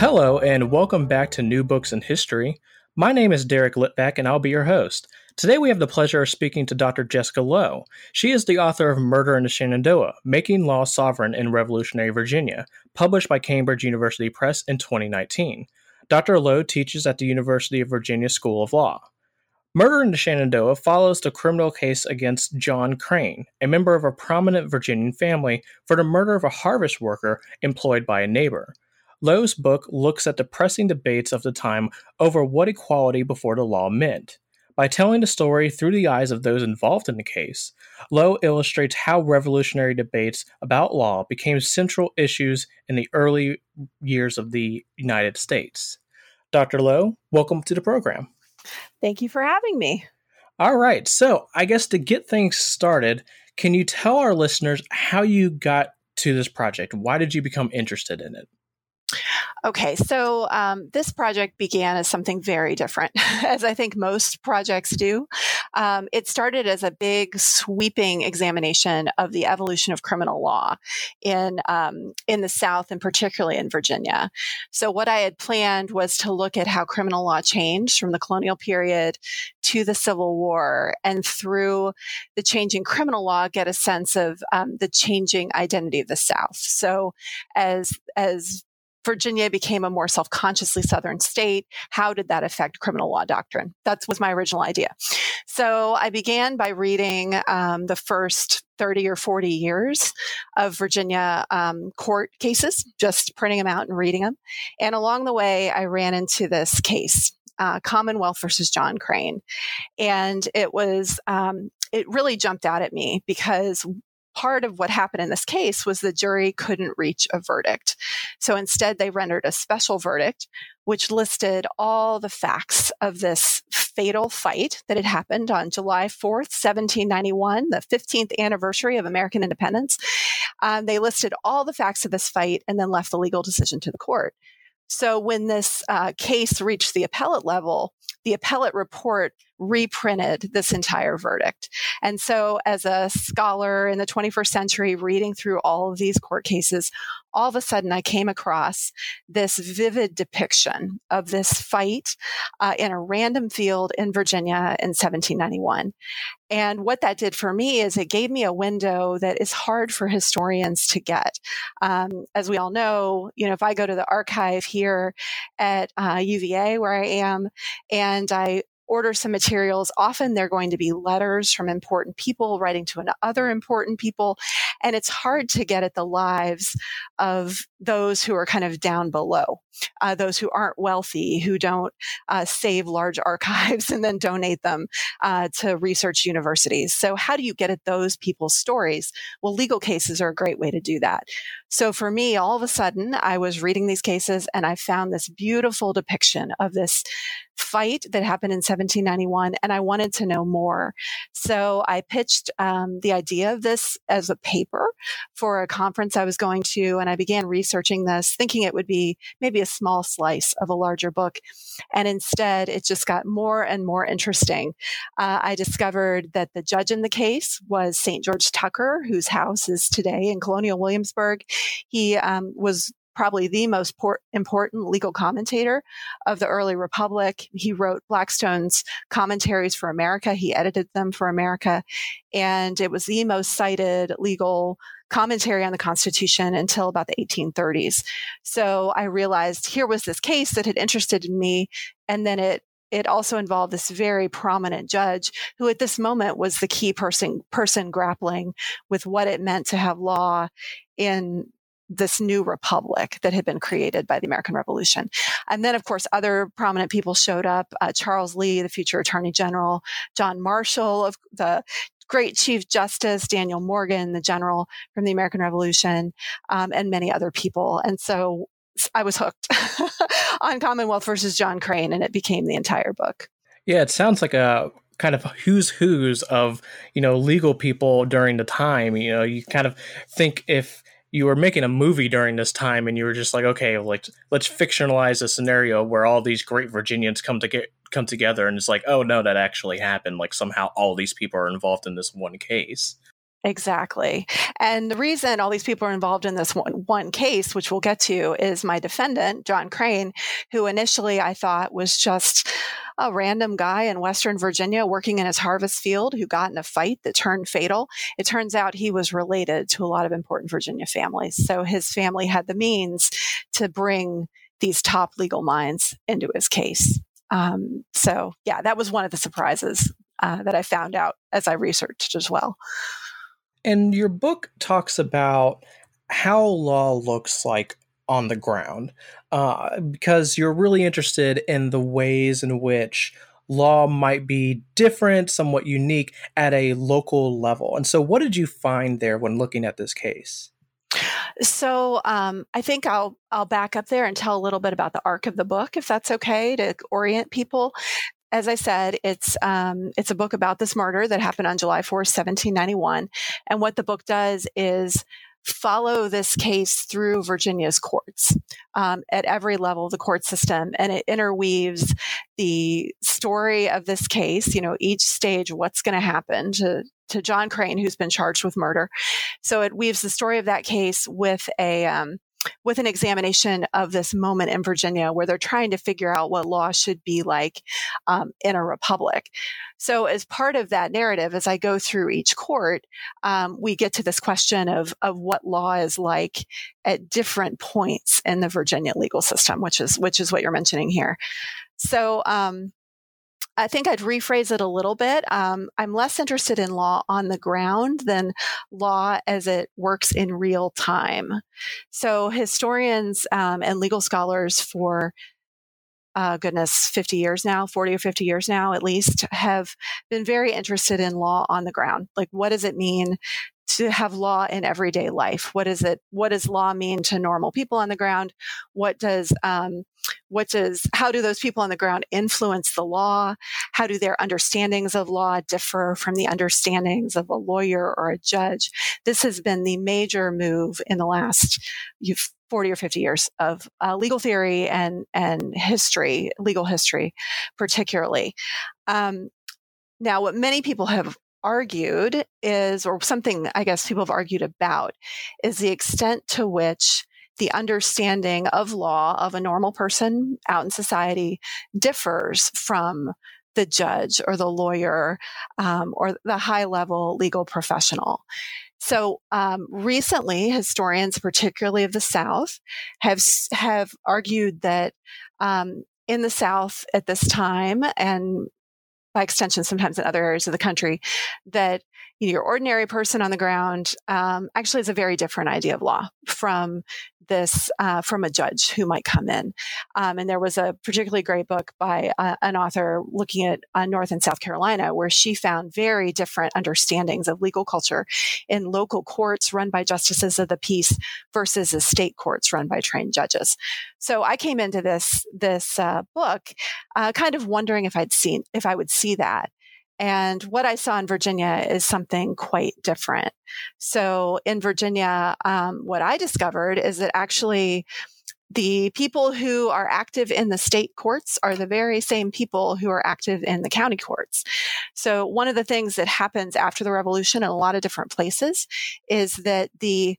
Hello, and welcome back to New Books in History. My name is Derek Litvak, and I'll be your host. Today we have the pleasure of speaking to Dr. Jessica Lowe. She is the author of Murder in the Shenandoah, Making Law Sovereign in Revolutionary Virginia, published by Cambridge University Press in 2019. Dr. Lowe teaches at the University of Virginia School of Law. Murder in the Shenandoah follows the criminal case against John Crane, a member of a prominent Virginian family, for the murder of a harvest worker employed by a neighbor. Lowe's book looks at the pressing debates of the time over what equality before the law meant. By telling the story through the eyes of those involved in the case, Lowe illustrates how revolutionary debates about law became central issues in the early years of the United States. Dr. Lowe, welcome to the program. Thank you for having me. All right. So I guess to get things started, can you tell our listeners how you got to this project? Why did you become interested in it? Okay, so this project began as something very different, as I think most projects do. It started as a big, sweeping examination of the evolution of criminal law in the South, and particularly in Virginia. So what I had planned was to look at how criminal law changed from the colonial period to the Civil War, and through the change in criminal law, get a sense of the changing identity of the South. So as Virginia became a more self-consciously Southern state, how did that affect criminal law doctrine? That was my original idea. So I began by reading the first 30 or 40 years of Virginia court cases, just printing them out and reading them. And along the way, I ran into this case, Commonwealth versus John Crane. And it was, it really jumped out at me because part of what happened in this case was the jury couldn't reach a verdict. So instead, they rendered a special verdict, which listed all the facts of this fatal fight that had happened on July 4th, 1791, the 15th anniversary of American independence. They listed all the facts of this fight and then left the legal decision to the court. So when this case reached the appellate level, the appellate report reprinted this entire verdict. And so as a scholar in the 21st century, reading through all of these court cases, all of a sudden I came across this vivid depiction of this fight in a random field in Virginia in 1791. And what that did for me is it gave me a window that is hard for historians to get. As we all know, if I go to the archive here at UVA where I am, and I order some materials, often they're going to be letters from important people writing to other important people. And it's hard to get at the lives of those who are kind of down below, those who aren't wealthy, who don't save large archives and then donate them to research universities. So how do you get at those people's stories? Well, legal cases are a great way to do that. So for me, all of a sudden, I was reading these cases and I found this beautiful depiction of this fight that happened in 1791, and I wanted to know more. So I pitched the idea of this as a paper for a conference I was going to, and I began researching this, thinking it would be maybe a small slice of a larger book. And instead, it just got more and more interesting. I discovered that the judge in the case was St. George Tucker, whose house is today in Colonial Williamsburg. He was probably the most important legal commentator of the early republic. He wrote Blackstone's commentaries for America. He edited them for America. And it was the most cited legal commentary on the Constitution until about the 1830s. So I realized here was this case that had interested me. And then it also involved this very prominent judge who at this moment was the key person grappling with what it meant to have law in this new republic that had been created by the American Revolution. And then, of course, other prominent people showed up. Charles Lee, the future Attorney General, John Marshall, of the great Chief Justice, Daniel Morgan, the general from the American Revolution, and many other people. And so I was hooked on Commonwealth versus John Crane, and it became the entire book. Yeah, it sounds like a kind of who's of, you know, legal people during the time. You know, you kind of think if you were making a movie during this time and you were just like, okay, like, let's fictionalize a scenario where all these great Virginians come together, and it's like, oh no, that actually happened. Like somehow all these people are involved in this one case. Exactly. And the reason all these people are involved in this one case, which we'll get to, is my defendant, John Crane, who initially I thought was just a random guy in Western Virginia working in his harvest field who got in a fight that turned fatal. It turns out he was related to a lot of important Virginia families. So his family had the means to bring these top legal minds into his case. So yeah, that was one of the surprises that I found out as I researched as well. And your book talks about how law looks like on the ground, because you're really interested in the ways in which law might be different, somewhat unique at a local level. And so what did you find there when looking at this case? So I think I'll back up there and tell a little bit about the arc of the book, if that's okay, to orient people. As I said, it's a book about this murder that happened on July 4th, 1791. And what the book does is follow this case through Virginia's courts at every level of the court system. And it interweaves the story of this case, you know, each stage, what's going to happen to John Crane, who's been charged with murder. So it weaves the story of that case with an examination of this moment in Virginia where they're trying to figure out what law should be like in a republic. So as part of that narrative, as I go through each court, we get to this question of what law is like at different points in the Virginia legal system, which is what you're mentioning here. So I think I'd rephrase it a little bit. I'm less interested in law on the ground than law as it works in real time. So historians and legal scholars for 40 or 50 years now at least, have been very interested in law on the ground. Like, what does it mean to have law in everyday life? What does law mean to normal people on the ground? How do those people on the ground influence the law? How do their understandings of law differ from the understandings of a lawyer or a judge? This has been the major move in the last 40 or 50 years of legal theory and history, legal history particularly. Now, what many people have argued is, or something I guess people have argued about, is the extent to which the understanding of law of a normal person out in society differs from the judge or the lawyer or the high-level legal professional. So recently, historians, particularly of the South, have argued that in the South at this time, and by extension, sometimes in other areas of the country, that your ordinary person on the ground actually has a very different idea of law from this, from a judge who might come in. And there was a particularly great book by an author looking at North and South Carolina, where she found very different understandings of legal culture in local courts run by justices of the peace versus the state courts run by trained judges. So I came into this book kind of wondering if I would see that. And what I saw in Virginia is something quite different. So in Virginia, what I discovered is that actually the people who are active in the state courts are the very same people who are active in the county courts. So one of the things that happens after the Revolution in a lot of different places is that the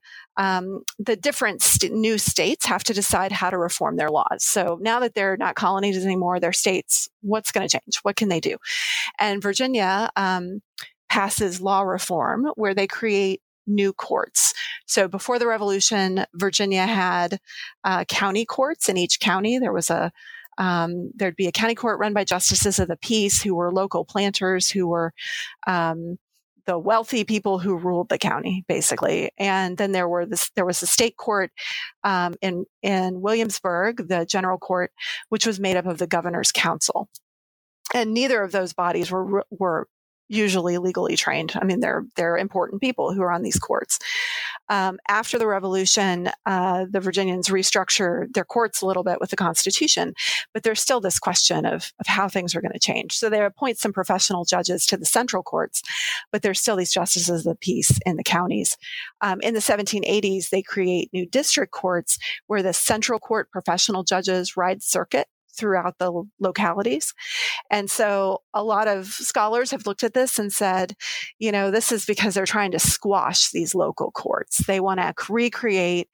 different new states have to decide how to reform their laws. So now that they're not colonies anymore, they're states, what's going to change? What can they do? And Virginia passes law reform where they create new courts. So before the Revolution, Virginia had county courts. In each county, there was there'd be a county court run by justices of the peace who were local planters, who were the wealthy people who ruled the county, basically. And then there was the state court in Williamsburg, the general court, which was made up of the governor's council. And neither of those bodies were usually legally trained. I mean, they're important people who are on these courts. After the Revolution, the Virginians restructured their courts a little bit with the Constitution, but there's still this question of how things are going to change. So they appoint some professional judges to the central courts, but there's still these justices of the peace in the counties. In the 1780s, they create new district courts where the central court professional judges ride circuit throughout the localities. And so a lot of scholars have looked at this and said, you know, this is because they're trying to squash these local courts. They want to recreate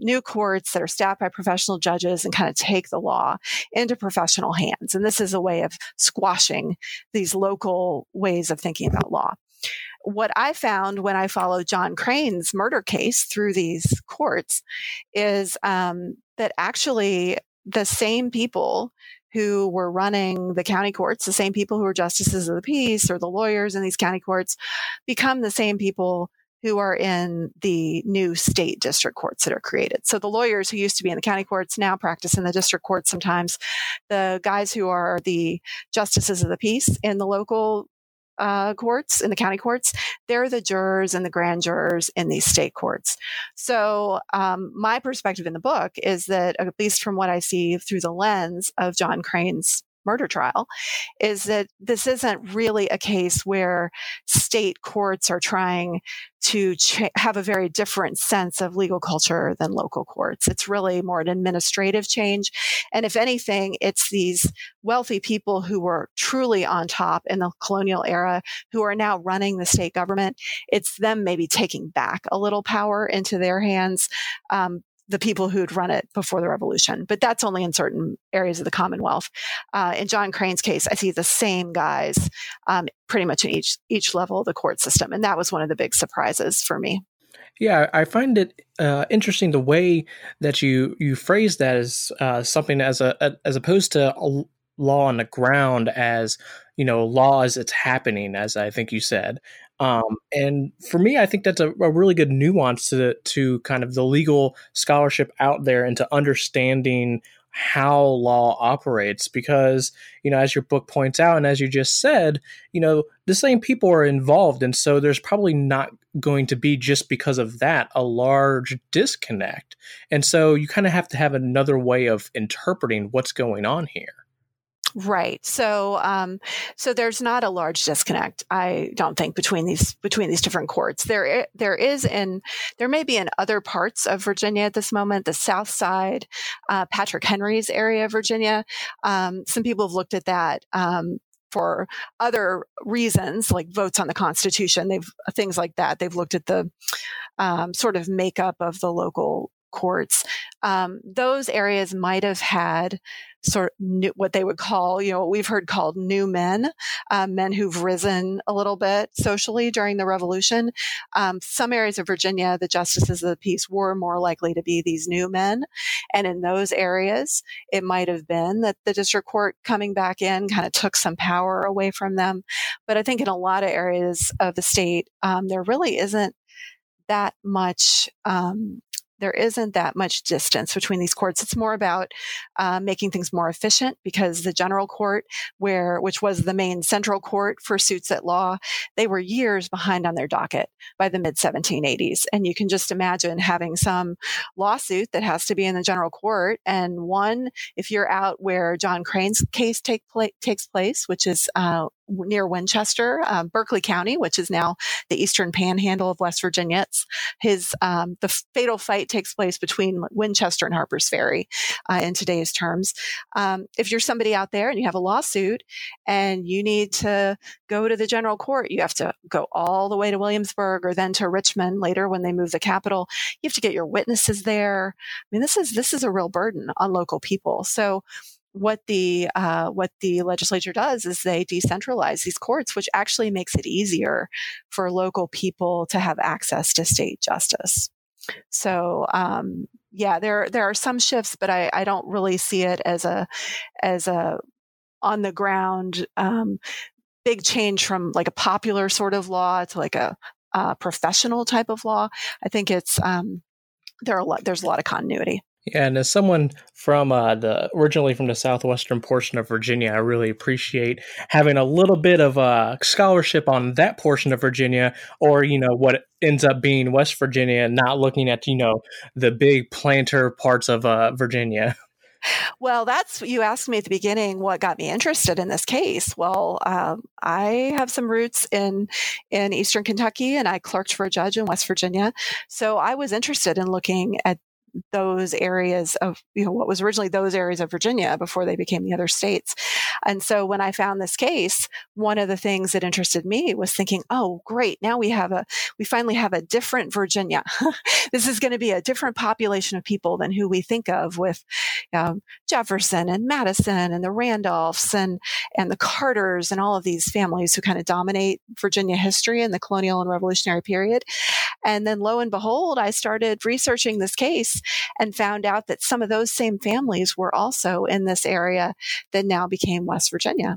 new courts that are staffed by professional judges and kind of take the law into professional hands. And this is a way of squashing these local ways of thinking about law. What I found when I followed John Crane's murder case through these courts is that actually the same people who were running the county courts, the same people who were justices of the peace or the lawyers in these county courts, become the same people who are in the new state district courts that are created. So the lawyers who used to be in the county courts now practice in the district courts sometimes. The guys who are the justices of the peace in the local courts, in the county courts, they're the jurors and the grand jurors in these state courts. So my perspective in the book is that, at least from what I see through the lens of John Crane's murder trial, is that this isn't really a case where state courts are trying to have a very different sense of legal culture than local courts. It's really more an administrative change. And if anything, it's these wealthy people who were truly on top in the colonial era who are now running the state government. It's them maybe taking back a little power into their hands, the people who'd run it before the Revolution. But that's only in certain areas of the Commonwealth. In John Crane's case, I see the same guys pretty much in each level of the court system. And that was one of the big surprises for me. Yeah, I find it interesting the way that you phrase that as something as opposed to a law on the ground, as, you know, law as it's happening, as I think you said. And for me, I think that's a really good nuance to kind of the legal scholarship out there and to understanding how law operates, because, you know, as your book points out and as you just said, you know, the same people are involved. And so there's probably not going to be, just because of that, a large disconnect. And so you kind of have to have another way of interpreting what's going on here. Right. So, so there's not a large disconnect, I don't think, between these different courts. There may be in other parts of Virginia at this moment, the South Side, Patrick Henry's area of Virginia. Some people have looked at that, for other reasons, like votes on the Constitution, things like that. They've looked at the, sort of makeup of the local courts. Those areas might have had sort of new, what they would call, you know, what we've heard called new men, men who've risen a little bit socially during the Revolution. Some areas of Virginia, the justices of the peace were more likely to be these new men. And in those areas, it might have been that the district court coming back in kind of took some power away from them. But I think in a lot of areas of the state, there really isn't that much, there isn't that much distance between these courts. It's more about making things more efficient, because the general court, which was the main central court for suits at law, they were years behind on their docket by the mid-1780s. And you can just imagine having some lawsuit that has to be in the general court. And one, if you're out where John Crane's case takes place, which is near Winchester, Berkeley County, which is now the eastern panhandle of West Virginia. It's the fatal fight takes place between Winchester and Harper's Ferry in today's terms. If you're somebody out there and you have a lawsuit and you need to go to the general court, you have to go all the way to Williamsburg or then to Richmond later when they move the capital. You have to get your witnesses there. I mean, this is a real burden on local people. So what the legislature does is they decentralize these courts, which actually makes it easier for local people to have access to state justice. So, there are some shifts, but I don't really see it as a on the ground big change from like a popular sort of law to like a professional type of law. I think it's there's a lot of continuity. And as someone from originally from the southwestern portion of Virginia, I really appreciate having a little bit of scholarship on that portion of Virginia, or, you know, what ends up being West Virginia, and not looking at, you know, the big planter parts of Virginia. Well, that's what you asked me at the beginning, what got me interested in this case. Well, I have some roots in Eastern Kentucky, and I clerked for a judge in West Virginia. So I was interested in looking at those areas of, you know, what was originally those areas of Virginia before they became the other states. And so when I found this case, one of the things that interested me was thinking, oh, great, now we finally have a different Virginia. This is going to be a different population of people than who we think of with Jefferson and Madison and the Randolphs and the Carters and all of these families who kind of dominate Virginia history in the colonial and revolutionary period. And then lo and behold, I started researching this case and found out that some of those same families were also in this area that now became West Virginia.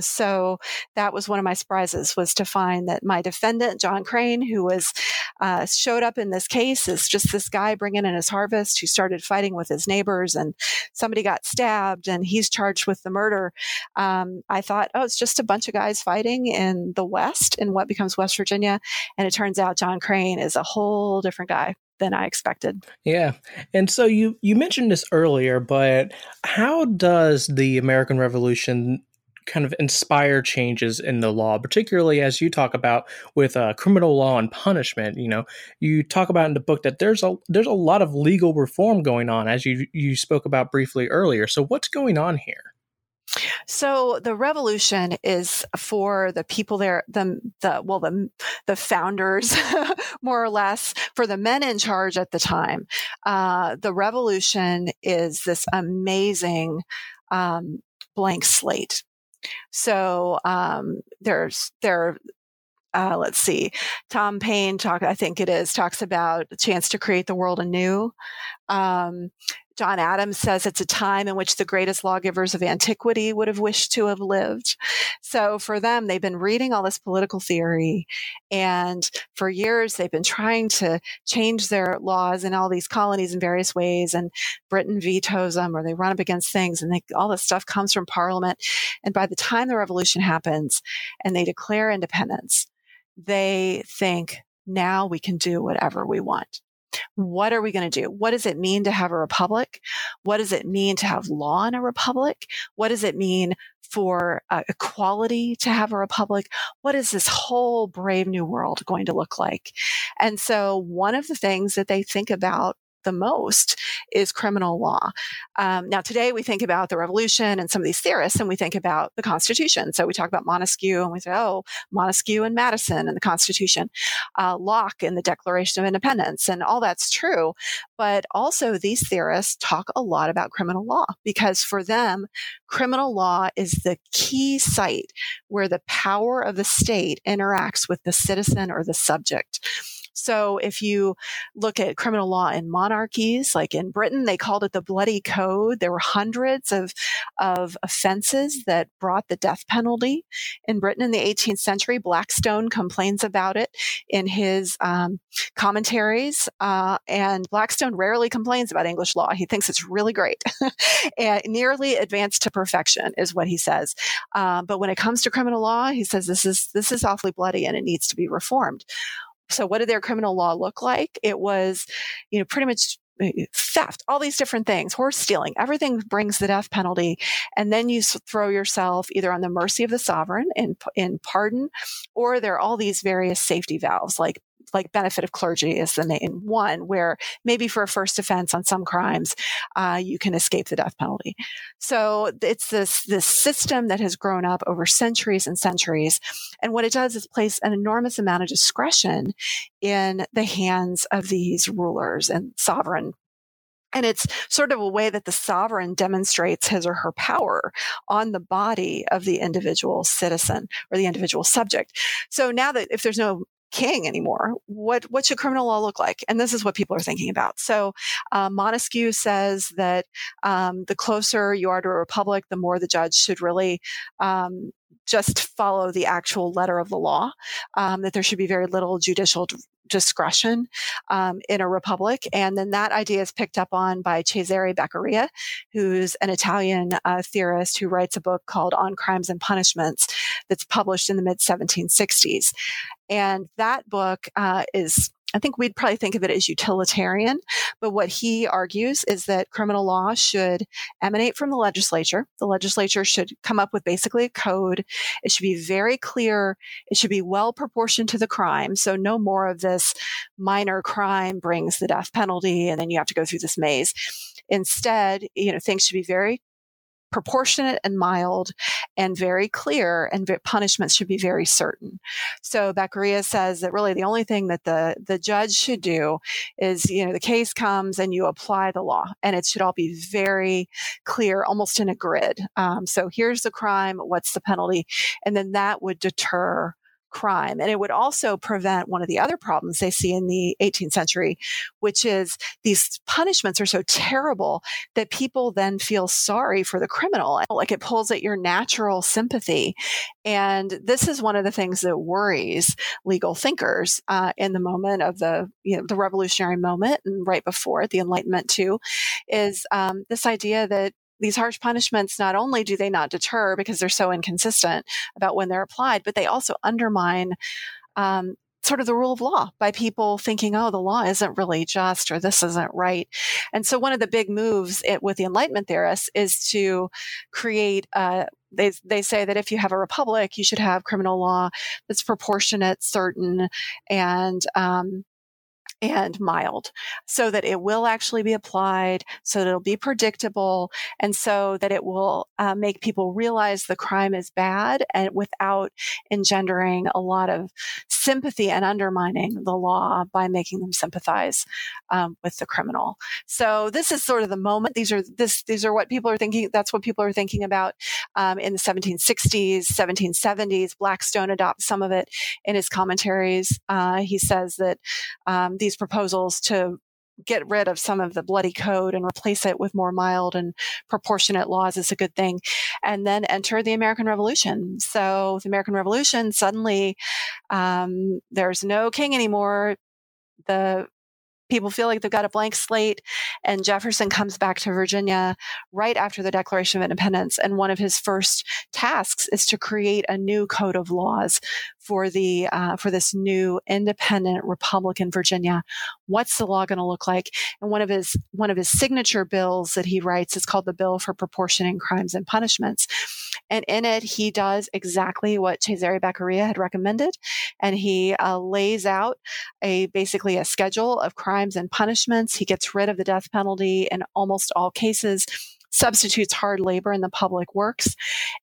So that was one of my surprises, was to find that my defendant, John Crane, who was showed up in this case as just this guy bringing in his harvest who started fighting with his neighbors, and somebody got stabbed and he's charged with the murder. I thought, oh, it's just a bunch of guys fighting in the West, in what becomes West Virginia. And it turns out John Crane is a whole different guy than I expected. Yeah. And so you mentioned this earlier, but how does the American Revolution kind of inspire changes in the law, particularly as you talk about with criminal law and punishment? You know, you talk about in the book that there's a lot of legal reform going on, as you spoke about briefly earlier. So what's going on here? So the revolution is for the people there, the founders, more or less, for the men in charge at the time. The revolution is this amazing blank slate. So let's see, Tom Paine talks about a chance to create the world anew. John Adams says it's a time in which the greatest lawgivers of antiquity would have wished to have lived. So for them, they've been reading all this political theory, and for years they've been trying to change their laws in all these colonies in various ways, and Britain vetoes them or they run up against things, and all this stuff comes from Parliament. And by the time the revolution happens and they declare independence, they think, now we can do whatever we want. What are we going to do? What does it mean to have a republic? What does it mean to have law in a republic? What does it mean for equality to have a republic? What is this whole brave new world going to look like? And so one of the things that they think about the most is criminal law. Now, today we think about the revolution and some of these theorists, and we think about the Constitution. So we talk about Montesquieu, and we say, oh, Montesquieu and Madison and the Constitution, Locke and the Declaration of Independence, and all that's true. But also these theorists talk a lot about criminal law, because for them, criminal law is the key site where the power of the state interacts with the citizen or the subject. So if you look at criminal law in monarchies, like in Britain, they called it the bloody code. There were hundreds of offenses that brought the death penalty in Britain in the 18th century. Blackstone complains about it in his commentaries, and Blackstone rarely complains about English law. He thinks it's really great, and nearly advanced to perfection is what he says. But when it comes to criminal law, he says this is awfully bloody and it needs to be reformed. So what did their criminal law look like? It was, you know, pretty much theft, all these different things, horse stealing, everything brings the death penalty. And then you throw yourself either on the mercy of the sovereign in pardon, or there are all these various safety valves, like benefit of clergy is the main one, where maybe for a first offense on some crimes, you can escape the death penalty. So it's this system that has grown up over centuries and centuries. And what it does is place an enormous amount of discretion in the hands of these rulers and sovereign. And it's sort of a way that the sovereign demonstrates his or her power on the body of the individual citizen or the individual subject. So now that if there's no king anymore, what should criminal law look like? And this is what people are thinking about. So Montesquieu says that the closer you are to a republic, the more the judge should really just follow the actual letter of the law, that there should be very little judicial discretion in a republic. And then that idea is picked up on by Cesare Beccaria, who's an Italian theorist who writes a book called On Crimes and Punishments that's published in the mid-1760s. And that book is, I think we'd probably think of it as utilitarian, but what he argues is that criminal law should emanate from the legislature. The legislature should come up with basically a code. It should be very clear. It should be well proportioned to the crime. So no more of this minor crime brings the death penalty, and then you have to go through this maze. Instead, things should be very proportionate and mild and very clear, and punishments should be very certain. So Beccaria says that really the only thing that the judge should do is, the case comes and you apply the law, and it should all be very clear, almost in a grid. So here's the crime, what's the penalty? And then that would deter crime. And it would also prevent one of the other problems they see in the 18th century, which is these punishments are so terrible that people then feel sorry for the criminal. Like it pulls at your natural sympathy. And this is one of the things that worries legal thinkers in the moment of the revolutionary moment, and right before it, the Enlightenment too, is this idea that these harsh punishments, not only do they not deter because they're so inconsistent about when they're applied, but they also undermine sort of the rule of law by people thinking, oh, the law isn't really just, or this isn't right. And so one of the big moves with the Enlightenment theorists is to create they say that if you have a republic, you should have criminal law that's proportionate, certain, and mild, so that it will actually be applied, so that it'll be predictable, and so that it will make people realize the crime is bad, and without engendering a lot of sympathy and undermining the law by making them sympathize with the criminal. So this is sort of the moment. These are what people are thinking. That's what people are thinking about in the 1760s, 1770s. Blackstone adopts some of it in his commentaries. He says that these proposals to get rid of some of the bloody code and replace it with more mild and proportionate laws is a good thing. And then enter the American Revolution. So the American Revolution, suddenly there's no king anymore. The people feel like they've got a blank slate, and Jefferson comes back to Virginia right after the Declaration of Independence. And one of his first tasks is to create a new code of laws for the for this new independent Republican Virginia. What's the law going to look like? And one of his signature bills that he writes is called the Bill for Proportioning Crimes and Punishments. And in it, he does exactly what Cesare Beccaria had recommended, and he lays out basically a schedule of crimes and punishments. He gets rid of the death penalty in almost all cases, substitutes hard labor in the public works,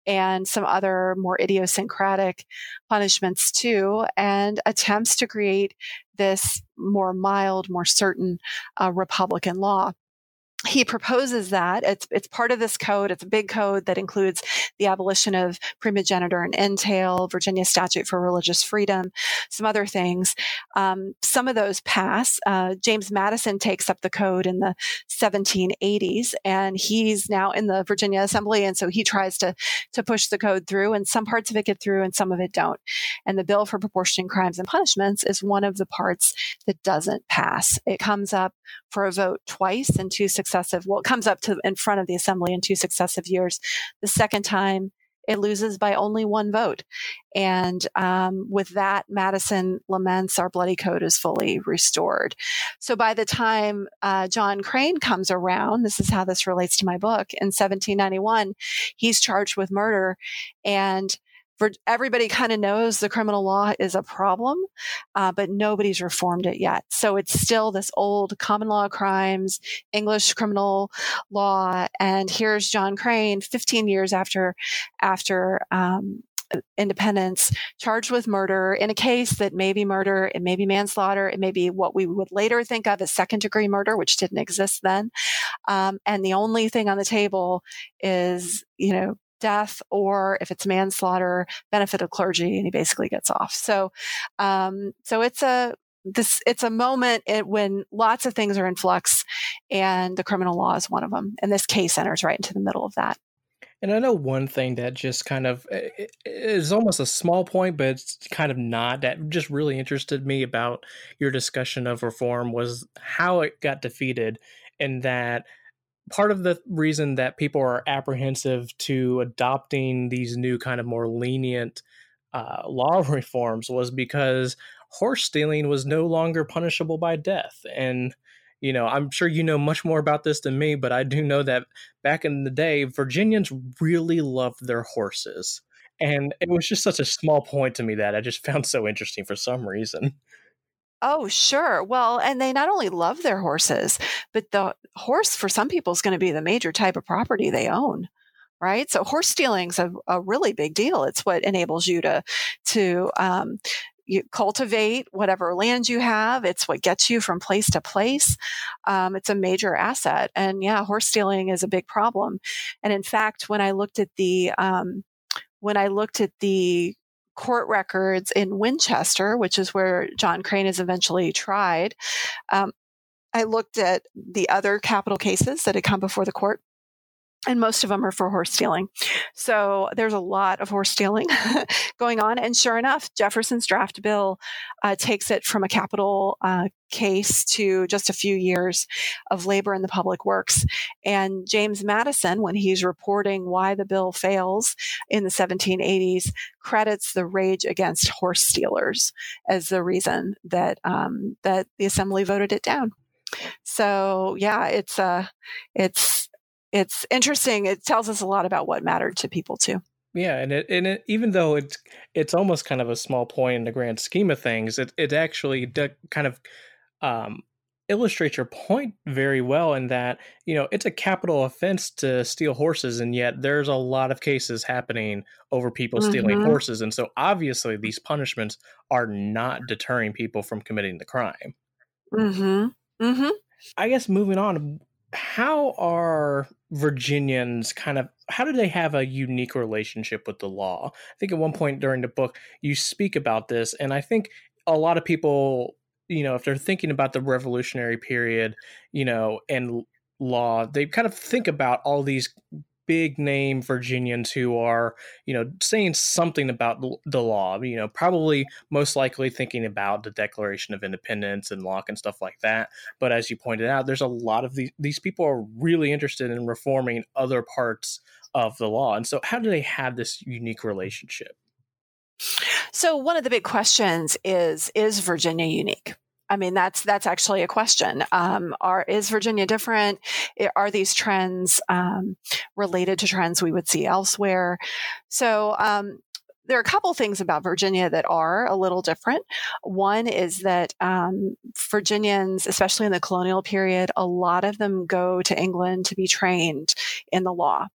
and some other more idiosyncratic punishments too, and attempts to create this more mild, more certain Republican law. He proposes that it's part of this code. It's a big code that includes the abolition of primogeniture and entail, Virginia's statute for religious freedom, some other things. Some of those pass. James Madison takes up the code in the 1780s, and he's now in the Virginia Assembly, and so he tries to push the code through, and some parts of it get through and some of it don't. And the Bill for Proportioning Crimes and Punishments is one of the parts that doesn't pass. It comes up for a vote twice in it comes up to in front of the assembly in two successive years. The second time, it loses by only one vote. And with that, Madison laments, our bloody code is fully restored. So by the time John Crane comes around, this is how this relates to my book, in 1791, he's charged with murder, and everybody kind of knows the criminal law is a problem, but nobody's reformed it yet. So it's still this old common law crimes, English criminal law. And here's John Crane, 15 years after independence, charged with murder in a case that may be murder, it may be manslaughter, it may be what we would later think of as second degree murder, which didn't exist then. And the only thing on the table is, death, or if it's manslaughter, benefit of clergy, and he basically gets off. So it's a moment when lots of things are in flux, and the criminal law is one of them. And this case enters right into the middle of that. And I know one thing that just kind of is almost a small point, but it's kind of not, that just really interested me about your discussion of reform was how it got defeated, and that part of the reason that people are apprehensive to adopting these new kind of more lenient law reforms was because horse stealing was no longer punishable by death. And, you know, I'm sure you know much more about this than me, but I do know that back in the day, Virginians really loved their horses. And it was just such a small point to me that I just found so interesting for some reason. Oh, sure. Well, and they not only love their horses, but the horse for some people is going to be the major type of property they own, right? So horse stealing is a really big deal. It's what enables you to cultivate whatever land you have. It's what gets you from place to place. It's a major asset. And yeah, horse stealing is a big problem. And in fact, when I looked at the court records in Winchester, which is where John Crane is eventually tried, I looked at the other capital cases that had come before the court. And most of them are for horse stealing. So there's a lot of horse stealing going on. And sure enough, Jefferson's draft bill takes it from a capital case to just a few years of labor in the public works. And James Madison, when he's reporting why the bill fails in the 1780s, credits the rage against horse stealers as the reason that the assembly voted it down. So yeah, it's interesting. It tells us a lot about what mattered to people too. Yeah, and it, even though it's almost kind of a small point in the grand scheme of things, it actually kind of illustrates your point very well in that, you know, it's a capital offense to steal horses, and yet there's a lot of cases happening over people stealing horses, and so obviously these punishments are not deterring people from committing the crime. Mm-hmm. Mm-hmm. I guess moving on, how are Virginians how do they have a unique relationship with the law? I think at one point during the book, you speak about this. And I think a lot of people, you know, if they're thinking about the revolutionary period, you know, and law, they kind of think about all these big name Virginians who are, you know, saying something about the law, you know, probably most likely thinking about the Declaration of Independence and Locke and stuff like that. But as you pointed out, there's a lot of these people are really interested in reforming other parts of the law. And so how do they have this unique relationship? So one of the big questions is Virginia unique? I mean, that's actually a question. Is Virginia different? Are these trends related to trends we would see elsewhere? So there are a couple things about Virginia that are a little different. One is that Virginians, especially in the colonial period, a lot of them go to England to be trained in the law.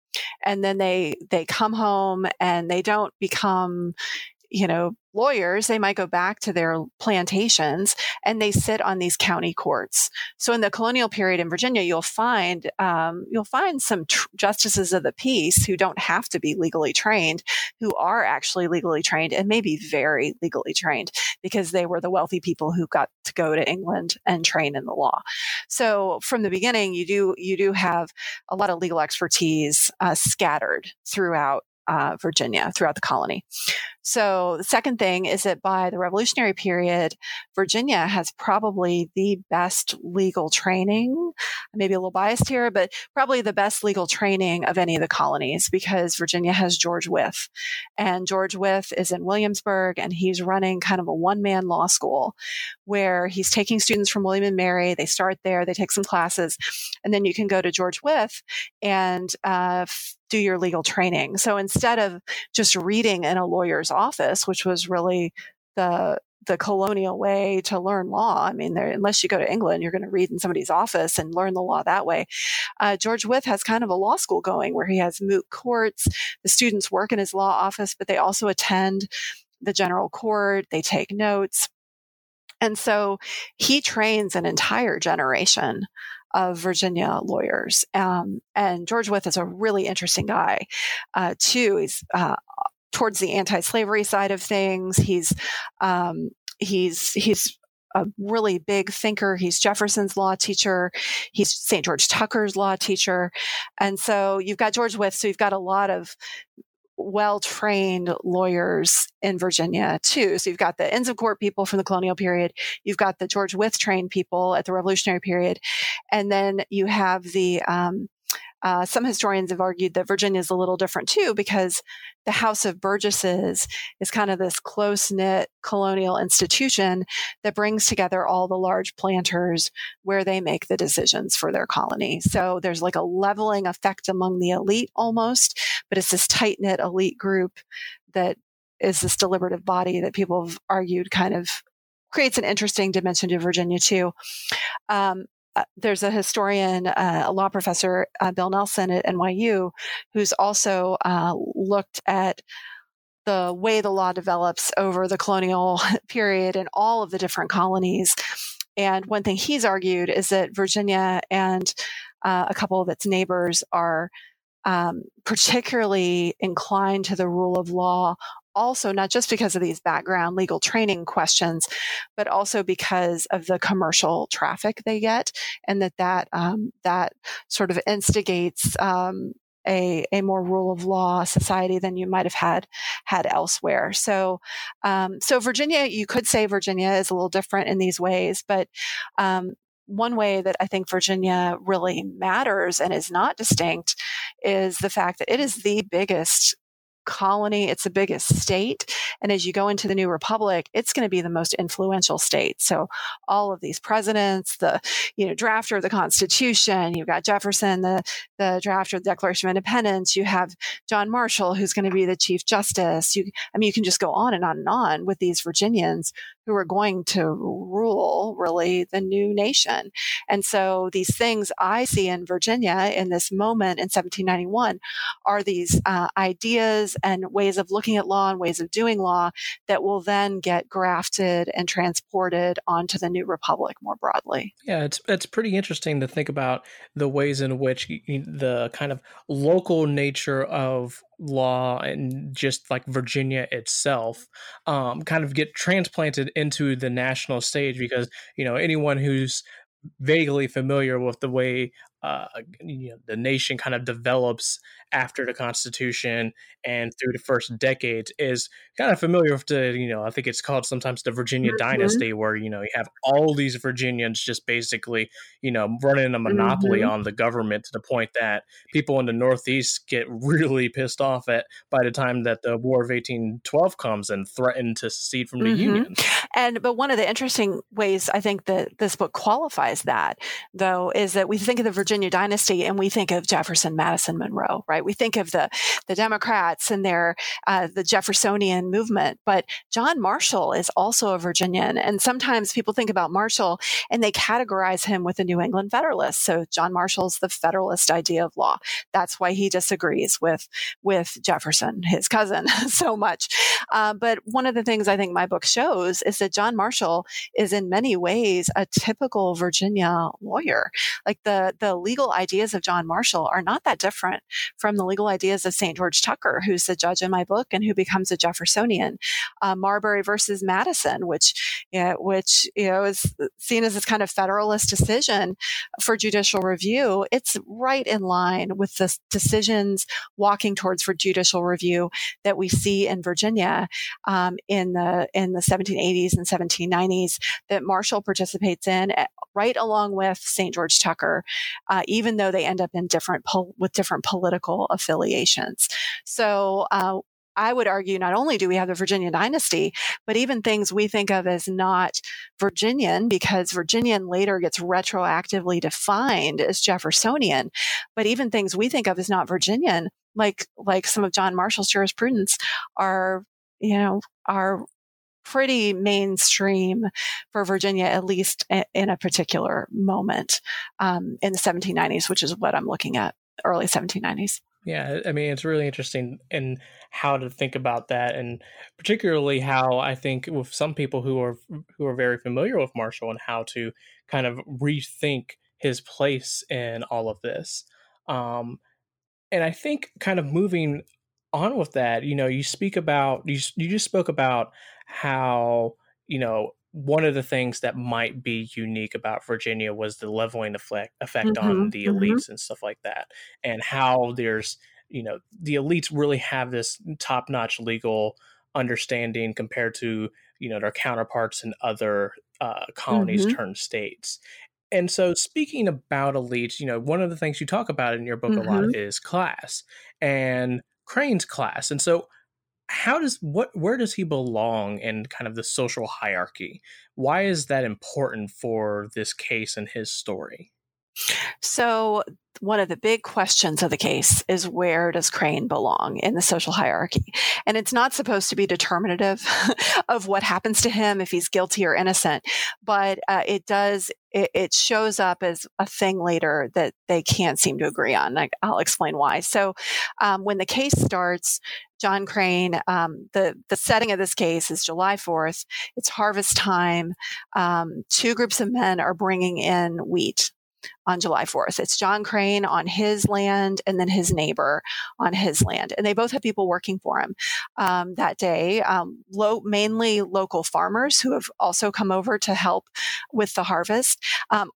And then they come home and they don't become, you know, lawyers. They might go back to their plantations and they sit on these county courts. So in the colonial period in Virginia, you'll find some justices of the peace who don't have to be legally trained, who are actually legally trained and maybe very legally trained because they were the wealthy people who got to go to England and train in the law. So from the beginning, you do have a lot of legal expertise scattered throughout Virginia, throughout the colony. So the second thing is that by the revolutionary period, Virginia has probably the best legal training. I may be a little biased here, but probably the best legal training of any of the colonies because Virginia has George Wythe. And George Wythe is in Williamsburg and he's running kind of a one-man law school where he's taking students from William and Mary. They start there, they take some classes, and then you can go to George Wythe and do your legal training. So instead of just reading in a lawyer's office, which was really the colonial way to learn law, I mean, unless you go to England, you're going to read in somebody's office and learn the law that way. George Wythe has kind of a law school going where he has moot courts. The students work in his law office, but they also attend the general court. They take notes. And so he trains an entire generation of Virginia lawyers. And George Wythe is a really interesting guy, too. He's towards the anti-slavery side of things. He's a really big thinker. He's Jefferson's law teacher. He's St. George Tucker's law teacher. And so you've got George Wythe. So you've got a lot of well-trained lawyers in Virginia too. So you've got the ends of court people from the colonial period. You've got the George Wythe trained people at the revolutionary period. And then you have the, some historians have argued that Virginia is a little different too, because the House of Burgesses is kind of this close-knit colonial institution that brings together all the large planters where they make the decisions for their colony. So there's like a leveling effect among the elite almost, but it's this tight-knit elite group that is this deliberative body that people have argued kind of creates an interesting dimension to Virginia too. There's a historian, a law professor, Bill Nelson at NYU, who's also looked at the way the law develops over the colonial period in all of the different colonies. And one thing he's argued is that Virginia and a couple of its neighbors are particularly inclined to the rule of law, also not just because of these background legal training questions, but also because of the commercial traffic they get, and that sort of instigates a more rule of law society than you might have had elsewhere. So Virginia, you could say Virginia is a little different in these ways, but one way that I think Virginia really matters and is not distinct is the fact that it is the biggest colony. It's the biggest state. And as you go into the new republic, it's going to be the most influential state. So all of these presidents, the, drafter of the Constitution, you've got Jefferson, the drafter of the Declaration of Independence, you have John Marshall, who's going to be the Chief Justice. You can just go on and on and on with these Virginians who are going to rule really the new nation. And so these things I see in Virginia in this moment in 1791 are these ideas and ways of looking at law and ways of doing law that will then get grafted and transported onto the new republic more broadly. Yeah, it's pretty interesting to think about the ways in which the kind of local nature of law and just like Virginia itself kind of get transplanted into the national stage, because anyone who's vaguely familiar with the way the nation kind of develops after the Constitution and through the first decades is kind of familiar with the, I think it's called sometimes the Virginia dynasty, where, you have all these Virginians just basically, running a monopoly on the government, to the point that people in the Northeast get really pissed off at by the time that the War of 1812 comes and threaten to secede from the Union. But one of the interesting ways I think that this book qualifies that, though, is that we think of the Virginia dynasty and we think of Jefferson, Madison, Monroe, right? We think of the Democrats and their the Jeffersonian movement, but John Marshall is also a Virginian. And sometimes people think about Marshall and they categorize him with the New England Federalists. So John Marshall's the Federalist idea of law. That's why he disagrees with Jefferson, his cousin, so much. But one of the things I think my book shows is that John Marshall is in many ways a typical Virginia lawyer. Like the legal ideas of John Marshall are not that different from the legal ideas of St. George Tucker, who's the judge in my book and who becomes a Jeffersonian. Marbury versus Madison, which is seen as this kind of Federalist decision for judicial review. It's right in line with the decisions walking towards for judicial review that we see in Virginia in the 1780s and 1790s that Marshall participates in, right along with St. George Tucker. Even though they end up in with different political affiliations. So I would argue not only do we have the Virginia dynasty, but even things we think of as not Virginian, because Virginian later gets retroactively defined as Jeffersonian, but even things we think of as not Virginian, like some of John Marshall's jurisprudence, are pretty mainstream for Virginia, at least in a particular moment in the 1790s, which is what I'm looking at, early 1790s. Yeah, I mean, it's really interesting in how to think about that, and particularly how I think with some people who are very familiar with Marshall and how to kind of rethink his place in all of this. And I think kind of moving on with that, you just spoke about how one of the things that might be unique about Virginia was the leveling effect on the elites and stuff like that, and how there's, you know, the elites really have this top-notch legal understanding compared to, you know, their counterparts in other colonies turned states. And so speaking about elites, you know, one of the things you talk about in your book a lot is class and Crane's class. And so where does he belong in kind of the social hierarchy? Why is that important for this case and his story? So one of the big questions of the case is, where does Crane belong in the social hierarchy? And it's not supposed to be determinative of what happens to him, if he's guilty or innocent, but it shows up as a thing later that they can't seem to agree on. I'll explain why. So when the case starts, John Crane, the setting of this case is July 4th. It's harvest time. Two groups of men are bringing in wheat on July 4th. It's John Crane on his land and then his neighbor on his land. And they both have people working for him that day, mainly local farmers who have also come over to help with the harvest,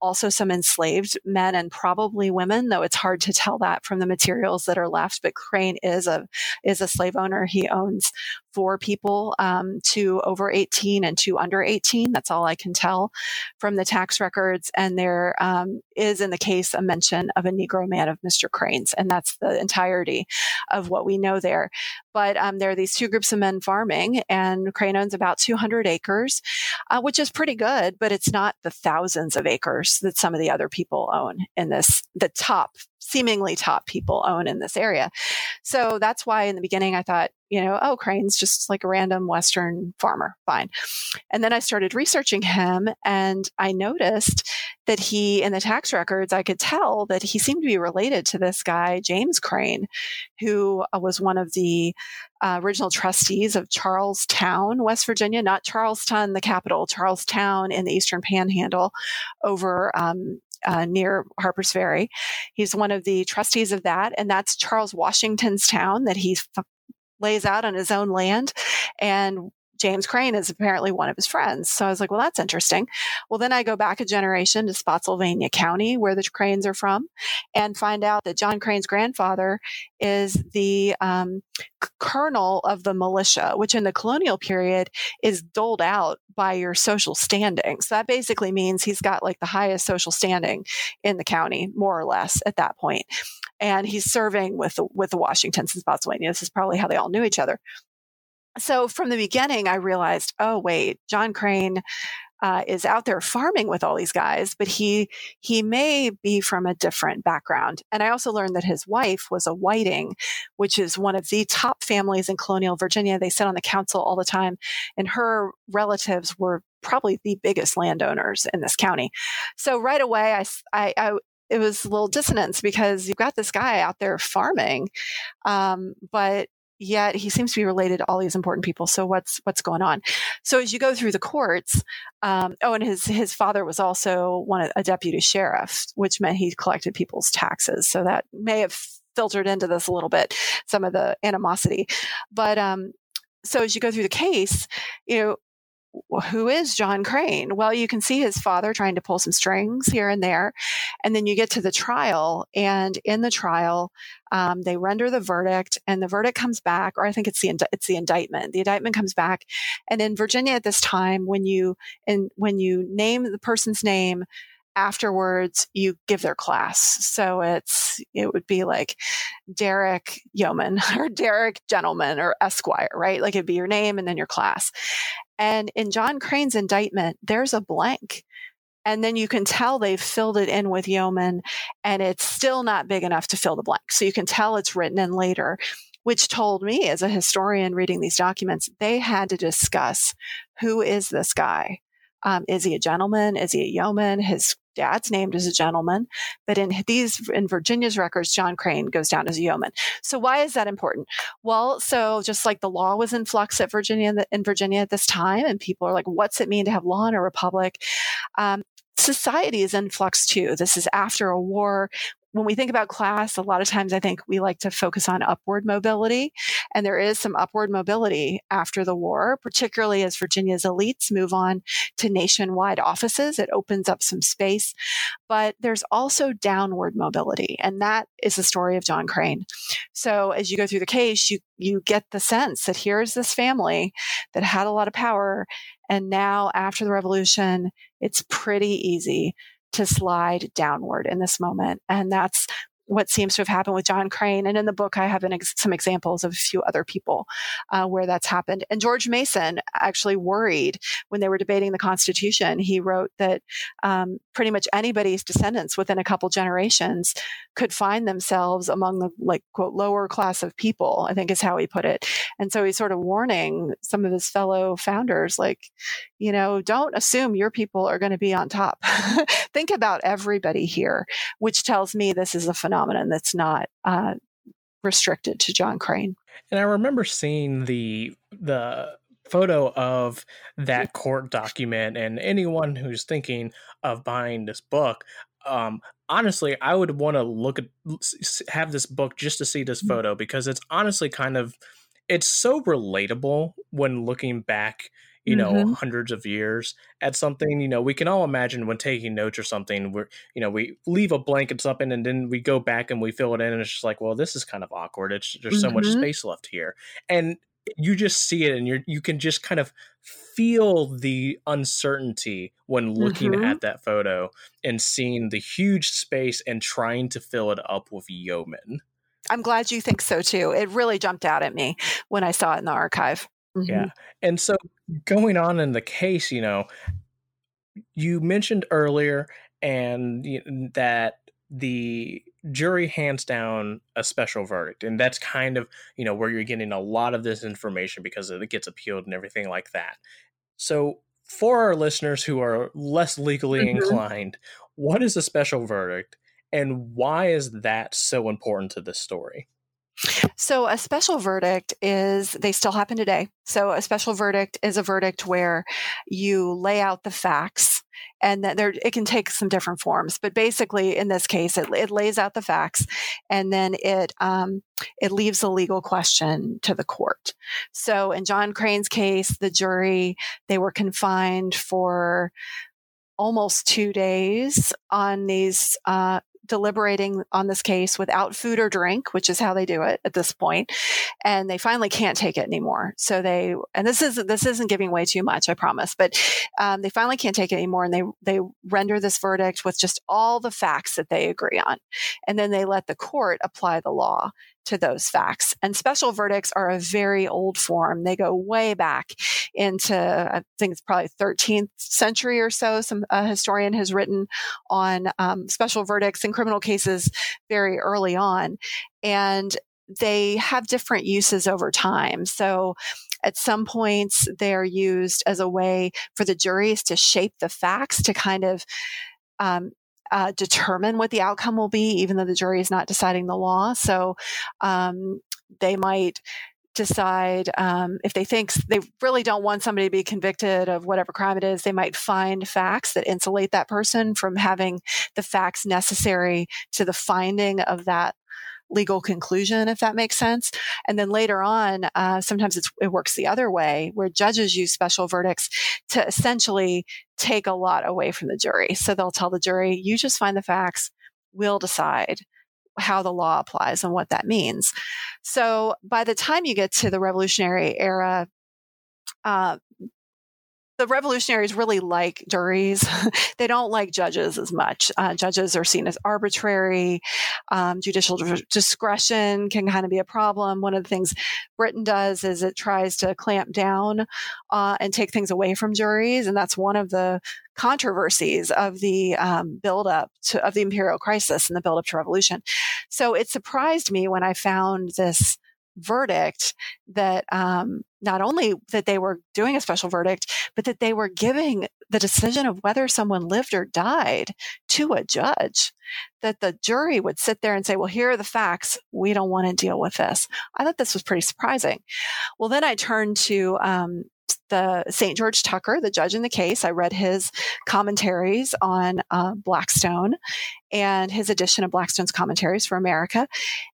also some enslaved men and probably women, though it's hard to tell that from the materials that are left. But Crane is a slave owner. He owns four people, two over 18 and two under 18. That's all I can tell from the tax records. And there is in the case a mention of a Negro man of Mr. Crane's, and that's the entirety of what we know there. But there are these two groups of men farming, and Crane owns about 200 acres, which is pretty good, but it's not the thousands of acres that some of the other people own in this, the seemingly top people own in this area. So that's why in the beginning I thought, you know, oh, Crane's just like a random Western farmer. Fine. And then I started researching him, and I noticed that he, in the tax records, I could tell that he seemed to be related to this guy, James Crane, who was one of the original trustees of Charlestown, West Virginia, not Charleston, the capital, Charlestown in the Eastern Panhandle over near Harper's Ferry. He's one of the trustees of that. And that's Charles Washington's town that he lays out on his own land. And James Crane is apparently one of his friends. So I was like, well, that's interesting. Well, then I go back a generation to Spotsylvania County, where the Cranes are from, and find out that John Crane's grandfather is the colonel of the militia, which in the colonial period is doled out by your social standing. So that basically means he's got like the highest social standing in the county, more or less, at that point. And he's serving with the Washingtons and Spotsylvania. This is probably how they all knew each other. So from the beginning, I realized, oh, wait, John Crane is out there farming with all these guys, but he may be from a different background. And I also learned that his wife was a Whiting, which is one of the top families in colonial Virginia. They sit on the council all the time, and her relatives were probably the biggest landowners in this county. So right away, it was a little dissonance, because you've got this guy out there farming, but yet he seems to be related to all these important people. So what's going on? So as you go through the courts, and his father was also a deputy sheriff, which meant he collected people's taxes. So that may have filtered into this a little bit, some of the animosity. But so as you go through the case, you know, who is John Crane? Well, you can see his father trying to pull some strings here and there. And then you get to the trial. And in the trial, they render the verdict, and the verdict comes back, or I think it's the indictment. The indictment comes back. And in Virginia at this time, when you name the person's name, afterwards you give their class. So it would be like Derek Yeoman or Derek Gentleman or Esquire, right? Like it'd be your name and then your class. And in John Crane's indictment, there's a blank. And then you can tell they've filled it in with yeoman, and it's still not big enough to fill the blank. So you can tell it's written in later, which told me as a historian reading these documents, they had to discuss, who is this guy? Is he a gentleman? Is he a yeoman? His dad's named as a gentleman. But in Virginia's records, John Crane goes down as a yeoman. So why is that important? Well, so just like the law was in flux at Virginia at this time, and people are like, what's it mean to have law in a republic? Society is in flux too. This is after a war when we think about class, a lot of times I think we like to focus on upward mobility. And there is some upward mobility after the war, particularly as Virginia's elites move on to nationwide offices. It opens up some space. But there's also downward mobility. And that is the story of John Crane. So as you go through the case, you get the sense that here's this family that had a lot of power. And now after the revolution, it's pretty easy to slide downward in this moment. And that's what seems to have happened with John Crane. And in the book, I have some examples of a few other people where that's happened. And George Mason actually worried when they were debating the Constitution. He wrote that pretty much anybody's descendants within a couple generations could find themselves among the, like, quote, lower class of people, I think is how he put it. And so he's sort of warning some of his fellow founders, like, you know, don't assume your people are going to be on top. Think about everybody here, which tells me this is a phenomenon that's not restricted to John Crane. And I remember seeing the photo of that court document, and anyone who's thinking of buying this book, honestly, I would want to have this book just to see this photo, because it's honestly it's so relatable when looking back, you know, mm-hmm. hundreds of years at something. You know, we can all imagine when taking notes or something, we leave a blank and something, and then we go back and we fill it in, and it's just like, well, this is kind of awkward. There's mm-hmm. so much space left here. And you just see it, and you can just kind of feel the uncertainty when looking mm-hmm. at that photo and seeing the huge space and trying to fill it up with yeomen. I'm glad you think so too. It really jumped out at me when I saw it in the archive. Mm-hmm. Yeah. And so going on in the case, you know, you mentioned earlier that the jury hands down a special verdict. And that's kind of, you know, where you're getting a lot of this information because it gets appealed and everything like that. So for our listeners who are less legally mm-hmm. inclined, what is a special verdict and why is that so important to this story? So a special verdict they still happen today. So a special verdict is a verdict where you lay out the facts, and that it can take some different forms. But basically, in this case, it lays out the facts, and then it leaves a legal question to the court. So in John Crane's case, the jury, they were confined for almost 2 days on these deliberating on this case without food or drink, which is how they do it at this point. And they finally can't take it anymore. So this isn't giving way too much, I promise, but they finally can't take it anymore. And they render this verdict with just all the facts that they agree on. And then they let the court apply the law to those facts. And special verdicts are a very old form. They go way back into, I think it's probably 13th century or so. A historian has written on special verdicts in criminal cases very early on. And they have different uses over time. So at some points, they're used as a way for the juries to shape the facts to kind of determine what the outcome will be, even though the jury is not deciding the law. So they might decide if they think they really don't want somebody to be convicted of whatever crime it is, they might find facts that insulate that person from having the facts necessary to the finding of that legal conclusion, if that makes sense. And then later on, sometimes it works the other way, where judges use special verdicts to essentially take a lot away from the jury. So they'll tell the jury, you just find the facts, we'll decide how the law applies and what that means. So by the time you get to the Revolutionary era, the revolutionaries really like juries. They don't like judges as much. Judges are seen as arbitrary. Judicial discretion can kind of be a problem. One of the things Britain does is it tries to clamp down and take things away from juries. And that's one of the controversies of the buildup of the imperial crisis and the buildup to revolution. So it surprised me when I found this verdict that not only that they were doing a special verdict, but that they were giving the decision of whether someone lived or died to a judge, that the jury would sit there and say, well, here are the facts. We don't want to deal with this. I thought this was pretty surprising. Well, then I turned to the St. George Tucker, the judge in the case. I read his commentaries on Blackstone and his edition of Blackstone's Commentaries for America.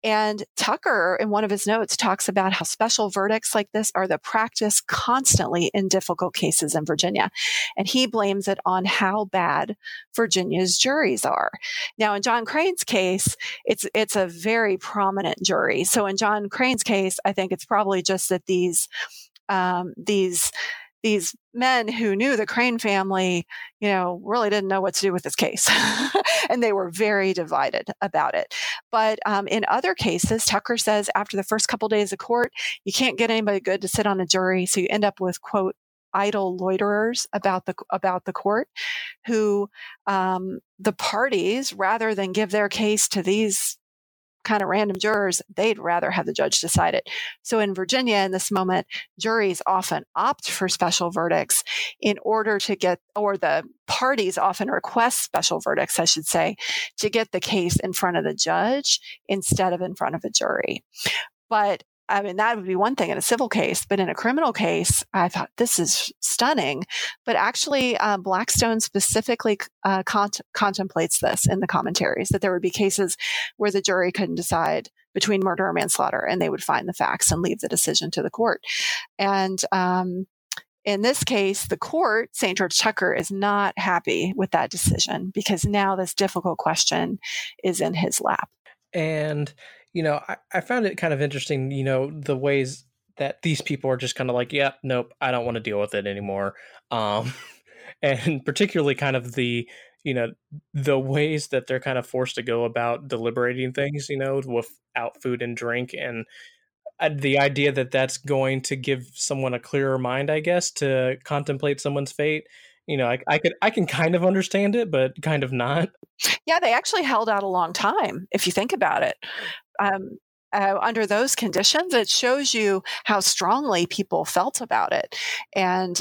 And Tucker, in one of his notes, talks about how special verdicts like this are the practice constantly in difficult cases in Virginia. And he blames it on how bad Virginia's juries are. Now, in John Crane's case, it's a very prominent jury. So in John Crane's case, I think it's probably just that these men who knew the Crane family, you know, really didn't know what to do with this case. And they were very divided about it. But in other cases, Tucker says after the first couple days of court, you can't get anybody good to sit on a jury. So you end up with, quote, idle loiterers about the court who the parties, rather than give their case to these kind of random jurors, they'd rather have the judge decide it. So in Virginia, in this moment, juries often opt for special verdicts in order to get, or the parties often request special verdicts, I should say, to get the case in front of the judge instead of in front of a jury. But I mean, that would be one thing in a civil case, but in a criminal case, I thought this is stunning. But actually, Blackstone specifically contemplates this in the commentaries, that there would be cases where the jury couldn't decide between murder or manslaughter, and they would find the facts and leave the decision to the court. And in this case, the court, St. George Tucker, is not happy with that decision because now this difficult question is in his lap. And you know, I found it kind of interesting, you know, the ways that these people are just kind of like, yeah, nope, I don't want to deal with it anymore. And particularly kind of the, you know, the ways that they're kind of forced to go about deliberating things, you know, without food and drink. And the idea that that's going to give someone a clearer mind, I guess, to contemplate someone's fate. You know, I can kind of understand it, but kind of not. Yeah, they actually held out a long time, if you think about it. Under those conditions, it shows you how strongly people felt about it. And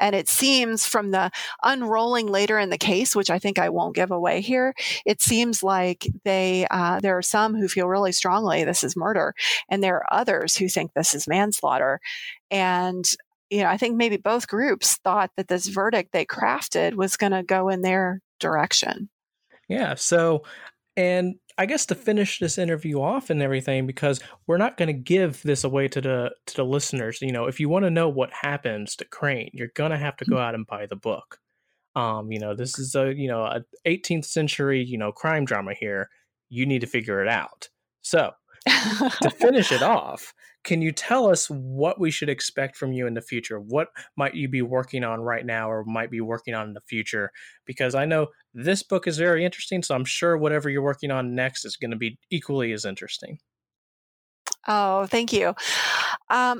it seems from the unrolling later in the case, which I think I won't give away here, it seems like there are some who feel really strongly this is murder, and there are others who think this is manslaughter. And you know, I think maybe both groups thought that this verdict they crafted was going to go in their direction. Yeah. So, and I guess to finish this interview off and everything, because we're not going to give this away to the listeners. You know, if you want to know what happens to Crane, you're going to have to go out and buy the book. You know, this is a 18th century, you know, crime drama here. You need to figure it out. So to finish it off, can you tell us what we should expect from you in the future? What might you be working on right now or might be working on in the future? Because I know this book is very interesting, so I'm sure whatever you're working on next is going to be equally as interesting. Oh, thank you.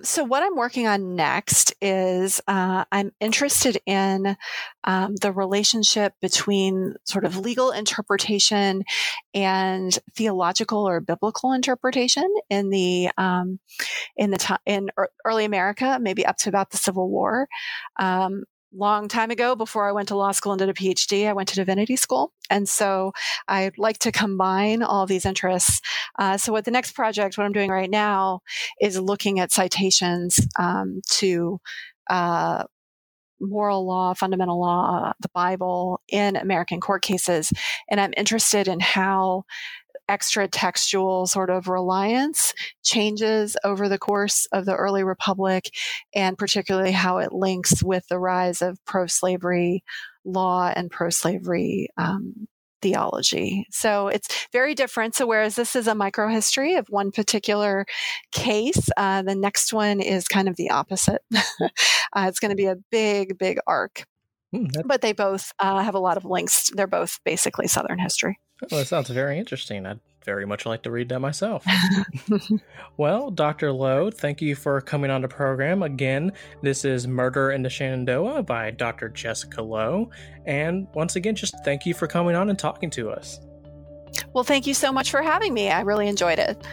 So what I'm working on next is I'm interested in the relationship between sort of legal interpretation and theological or biblical interpretation in early America, maybe up to about the Civil War. Long time ago, before I went to law school and did a PhD, I went to divinity school. And so I'd like to combine all these interests. So what the next project, what I'm doing right now, is looking at citations to moral law, fundamental law, the Bible in American court cases. And I'm interested in how extra textual sort of reliance changes over the course of the early republic, and particularly how it links with the rise of pro-slavery law and pro-slavery theology. So it's very different. So whereas this is a microhistory of one particular case, the next one is kind of the opposite. It's going to be a big, big arc. But they both have a lot of links. They're both basically Southern history. Well, that sounds very interesting. I'd very much like to read that myself. Well, Dr. Lowe, thank you for coming on the program. Again, this is Murder in the Shenandoah by Dr. Jessica Lowe. And once again, just thank you for coming on and talking to us. Well, thank you so much for having me. I really enjoyed it.